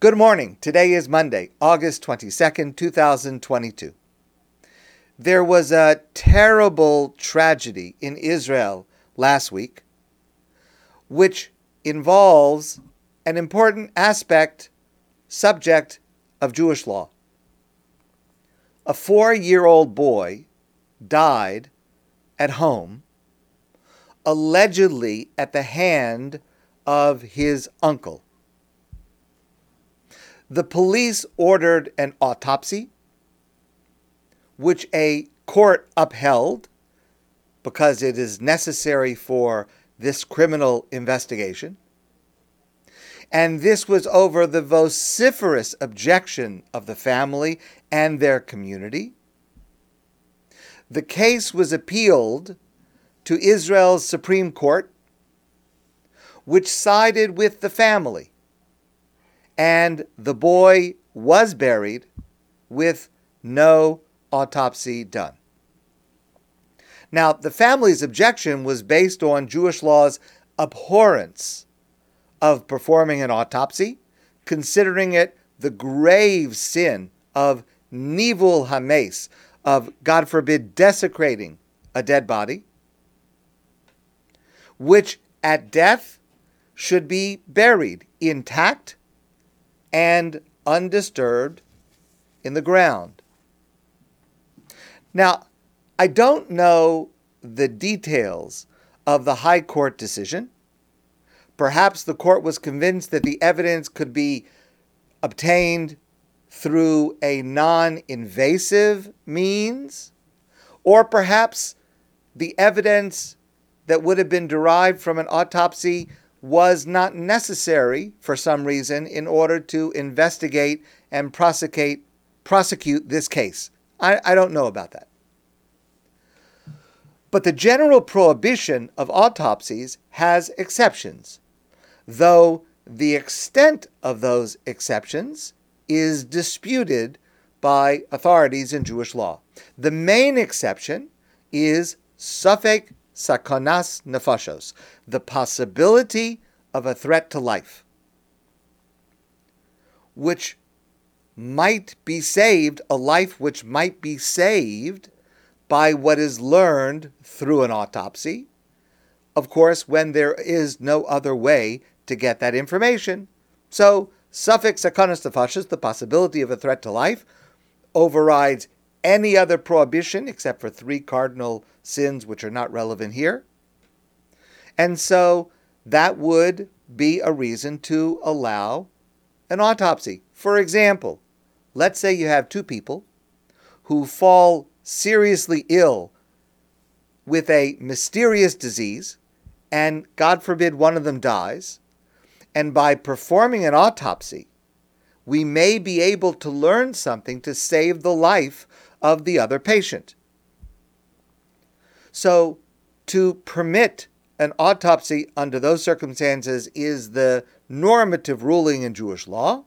Good morning. Today is Monday, August 22nd, 2022. There was a terrible tragedy in Israel last week, which involves an important subject of Jewish law. A 4-year-old boy died at home, allegedly at the hand of his uncle. The police ordered an autopsy, which a court upheld because it is necessary for this criminal investigation. And this was over the vociferous objection of the family and their community. The case was appealed to Israel's Supreme Court, which sided with the family. And the boy was buried with no autopsy done. Now, the family's objection was based on Jewish law's abhorrence of performing an autopsy, considering it the grave sin of nivul hames, of, God forbid, desecrating a dead body, which at death should be buried intact and undisturbed in the ground. Now, I don't know the details of the High Court decision. Perhaps the court was convinced that the evidence could be obtained through a non-invasive means, or perhaps the evidence that would have been derived from an autopsy was not necessary for some reason in order to investigate and prosecute this case. I don't know about that. But the general prohibition of autopsies has exceptions, though the extent of those exceptions is disputed by authorities in Jewish law. The main exception is safek sakanas nefashos, the possibility of a threat to life, which might be saved, a life which might be saved by what is learned through an autopsy, of course, when there is no other way to get that information. So, safek sakanas nefashos, the possibility of a threat to life, overrides any other prohibition except for 3 cardinal sins which are not relevant here. And so that would be a reason to allow an autopsy. For example, let's say you have 2 people who fall seriously ill with a mysterious disease, and God forbid one of them dies. And by performing an autopsy, we may be able to learn something to save the life of the other patient. So to permit an autopsy under those circumstances is the normative ruling in Jewish law,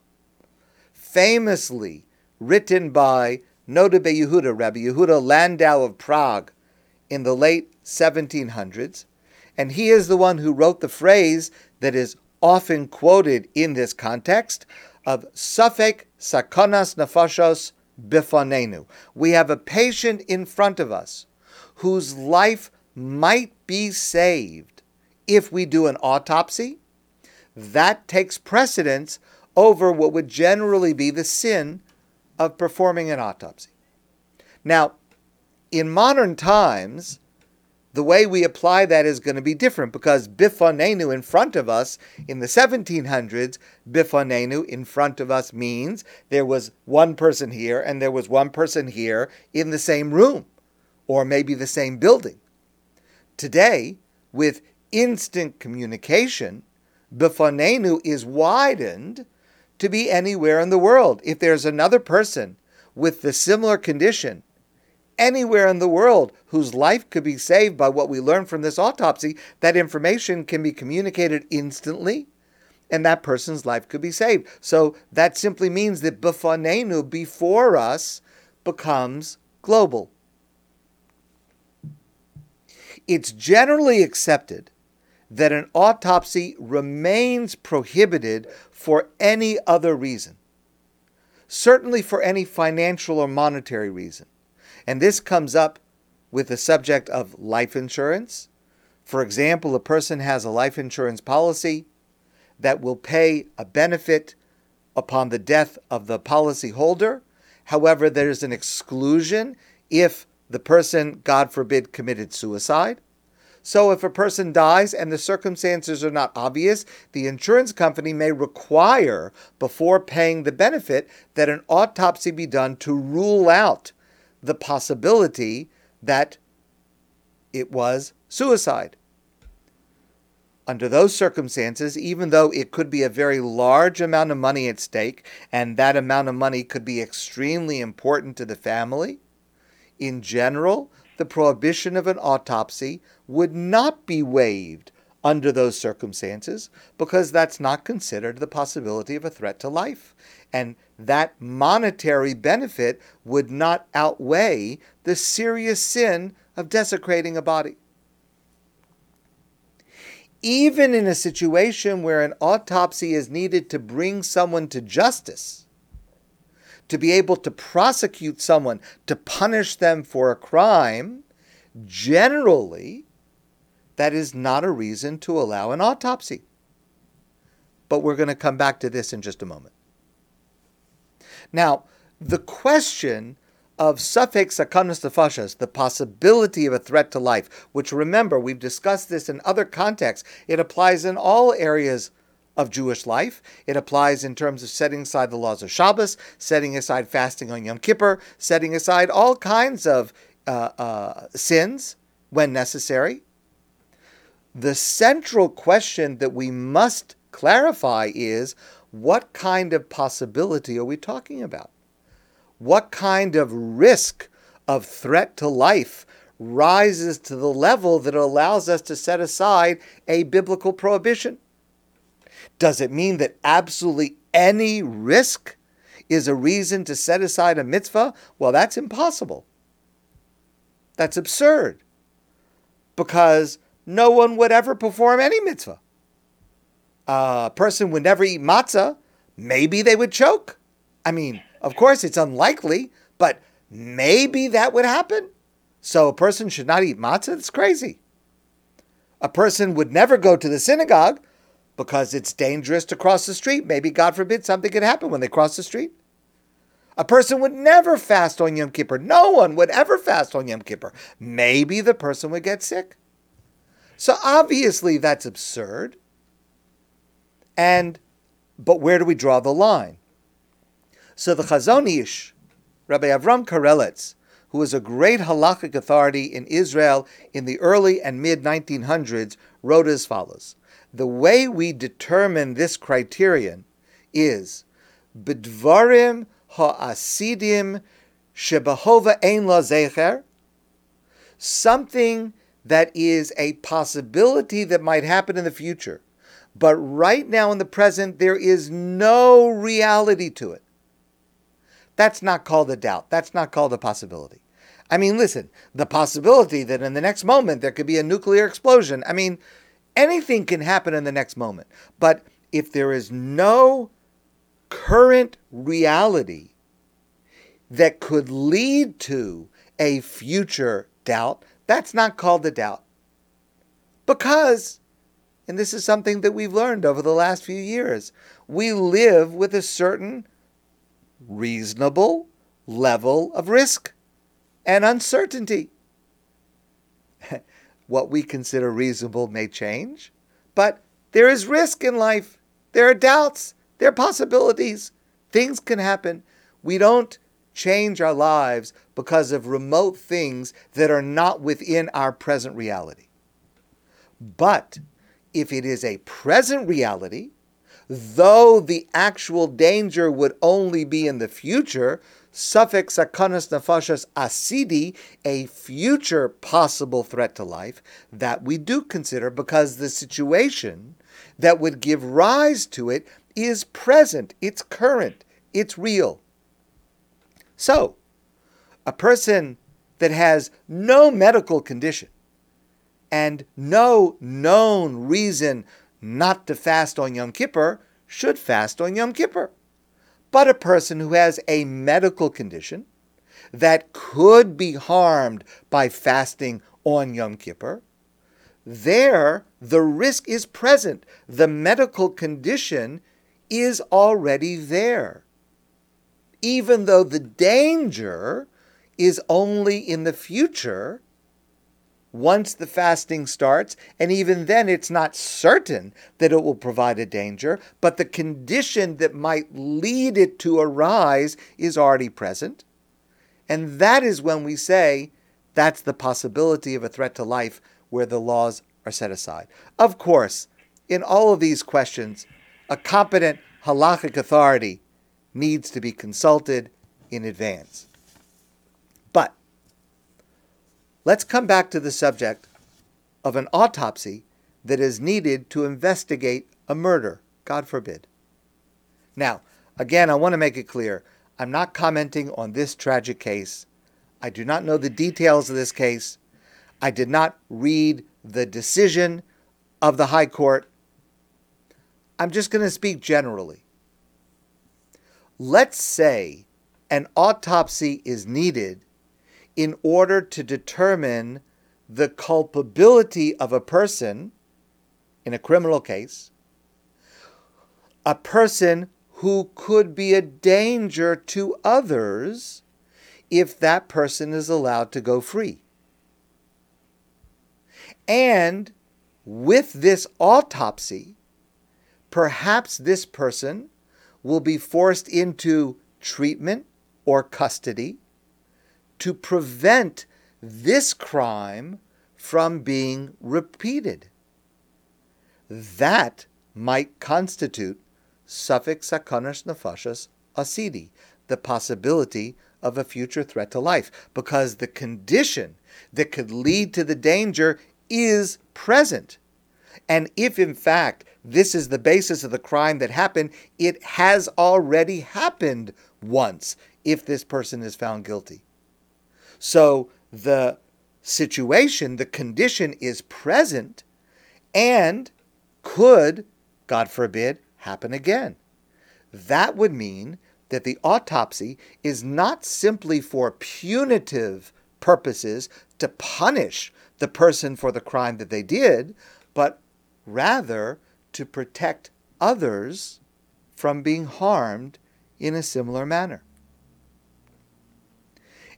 famously written by Noda Be'Yehuda, Rabbi Yehuda Landau of Prague in the late 1700s. And he is the one who wrote the phrase that is often quoted in this context of safek sakanas nefashos bifonenu. We have a patient in front of us whose life might be saved if we do an autopsy. That takes precedence over what would generally be the sin of performing an autopsy. Now, in modern times, the way we apply that is going to be different, because bifonenu, in front of us, in the 1700s, bifonenu, in front of us, means there was one person here and there was one person here in the same room, or maybe the same building. Today, with instant communication, bifonenu is widened to be anywhere in the world. If there's another person with the similar condition anywhere in the world whose life could be saved by what we learn from this autopsy, that information can be communicated instantly, and that person's life could be saved. So that simply means that bifonenu, before us, becomes global. It's generally accepted that an autopsy remains prohibited for any other reason, certainly for any financial or monetary reason. And this comes up with the subject of life insurance. For example, a person has a life insurance policy that will pay a benefit upon the death of the policyholder. However, there's an exclusion if the person, God forbid, committed suicide. So if a person dies and the circumstances are not obvious, the insurance company may require, before paying the benefit, that an autopsy be done to rule out the possibility that it was suicide. Under those circumstances, even though it could be a very large amount of money at stake, and that amount of money could be extremely important to the family, in general, the prohibition of an autopsy would not be waived under those circumstances, because that's not considered the possibility of a threat to life. And that monetary benefit would not outweigh the serious sin of desecrating a body. Even in a situation where an autopsy is needed to bring someone to justice, to be able to prosecute someone, to punish them for a crime, generally, that is not a reason to allow an autopsy. But we're going to come back to this in just a moment. Now, the question of Safek Sakanos Nefashos, the possibility of a threat to life, which, remember, we've discussed this in other contexts. It applies in all areas of Jewish life. It applies in terms of setting aside the laws of Shabbos, setting aside fasting on Yom Kippur, setting aside all kinds of sins when necessary. The central question that we must clarify is, what kind of possibility are we talking about? What kind of risk of threat to life rises to the level that allows us to set aside a biblical prohibition? Does it mean that absolutely any risk is a reason to set aside a mitzvah? Well, that's impossible. That's absurd, because no one would ever perform any mitzvah. A person would never eat matzah. Maybe they would choke. I mean, of course, it's unlikely, but maybe that would happen. So a person should not eat matzah? That's crazy. A person would never go to the synagogue, because it's dangerous to cross the street. Maybe, God forbid, something could happen when they cross the street. A person would never fast on Yom Kippur. No one would ever fast on Yom Kippur. Maybe the person would get sick. So obviously that's absurd. But where do we draw the line? So the Chazon Ish, Rabbi Avram Karelitz, who was a great halakhic authority in Israel in the early and mid-1900s, wrote as follows. The way we determine this criterion is b'dvarim ha'asidim shebahova ein la zecher, something that is a possibility that might happen in the future, but right now in the present there is no reality to it. That's not called a doubt. That's not called a possibility. I mean, listen, the possibility that in the next moment there could be a nuclear explosion, I mean, anything can happen in the next moment. But if there is no current reality that could lead to a future doubt, that's not called a doubt. Because, and this is something that we've learned over the last few years, we live with a certain reasonable level of risk and uncertainty. What we consider reasonable may change, but there is risk in life. There are doubts. There are possibilities. Things can happen. We don't change our lives because of remote things that are not within our present reality. But if it is a present reality, though the actual danger would only be in the future, Safek Sakanos Nefashos Asidi, a future possible threat to life, that we do consider, because the situation that would give rise to it is present, it's current, it's real. So, a person that has no medical condition and no known reason not to fast on Yom Kippur should fast on Yom Kippur. But a person who has a medical condition that could be harmed by fasting on Yom Kippur, there the risk is present. The medical condition is already there, even though the danger is only in the future once the fasting starts, and even then it's not certain that it will provide a danger, but the condition that might lead it to arise is already present. And that is when we say that's the possibility of a threat to life where the laws are set aside. Of course, in all of these questions, a competent halachic authority needs to be consulted in advance. But let's come back to the subject of an autopsy that is needed to investigate a murder, God forbid. Now, again, I want to make it clear, I'm not commenting on this tragic case. I do not know the details of this case. I did not read the decision of the High Court. I'm just going to speak generally. Let's say an autopsy is needed in order to determine the culpability of a person in a criminal case, a person who could be a danger to others if that person is allowed to go free. And with this autopsy, perhaps this person will be forced into treatment or custody to prevent this crime from being repeated. That might constitute suffix sakonas nefashas asidi, the possibility of a future threat to life, because the condition that could lead to the danger is present. And if, in fact, this is the basis of the crime that happened, it has already happened once if this person is found guilty. So the situation, the condition is present and could, God forbid, happen again. That would mean that the autopsy is not simply for punitive purposes to punish the person for the crime that they did, but rather to protect others from being harmed in a similar manner.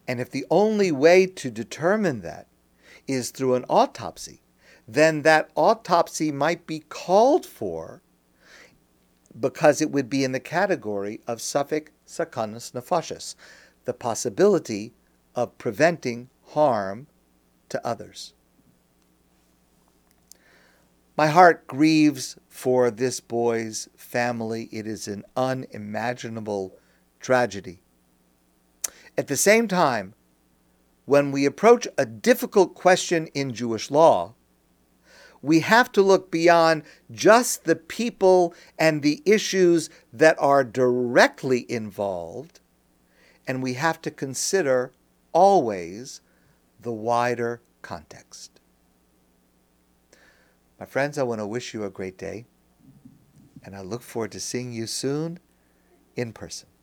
And if the only way to determine that is through an autopsy, then that autopsy might be called for because it would be in the category of suffix sakonas nefashas, the possibility of preventing harm to others. My heart grieves for this boy's family. It is an unimaginable tragedy. At the same time, when we approach a difficult question in Jewish law, we have to look beyond just the people and the issues that are directly involved, and we have to consider always the wider context. My friends, I want to wish you a great day, and I look forward to seeing you soon in person.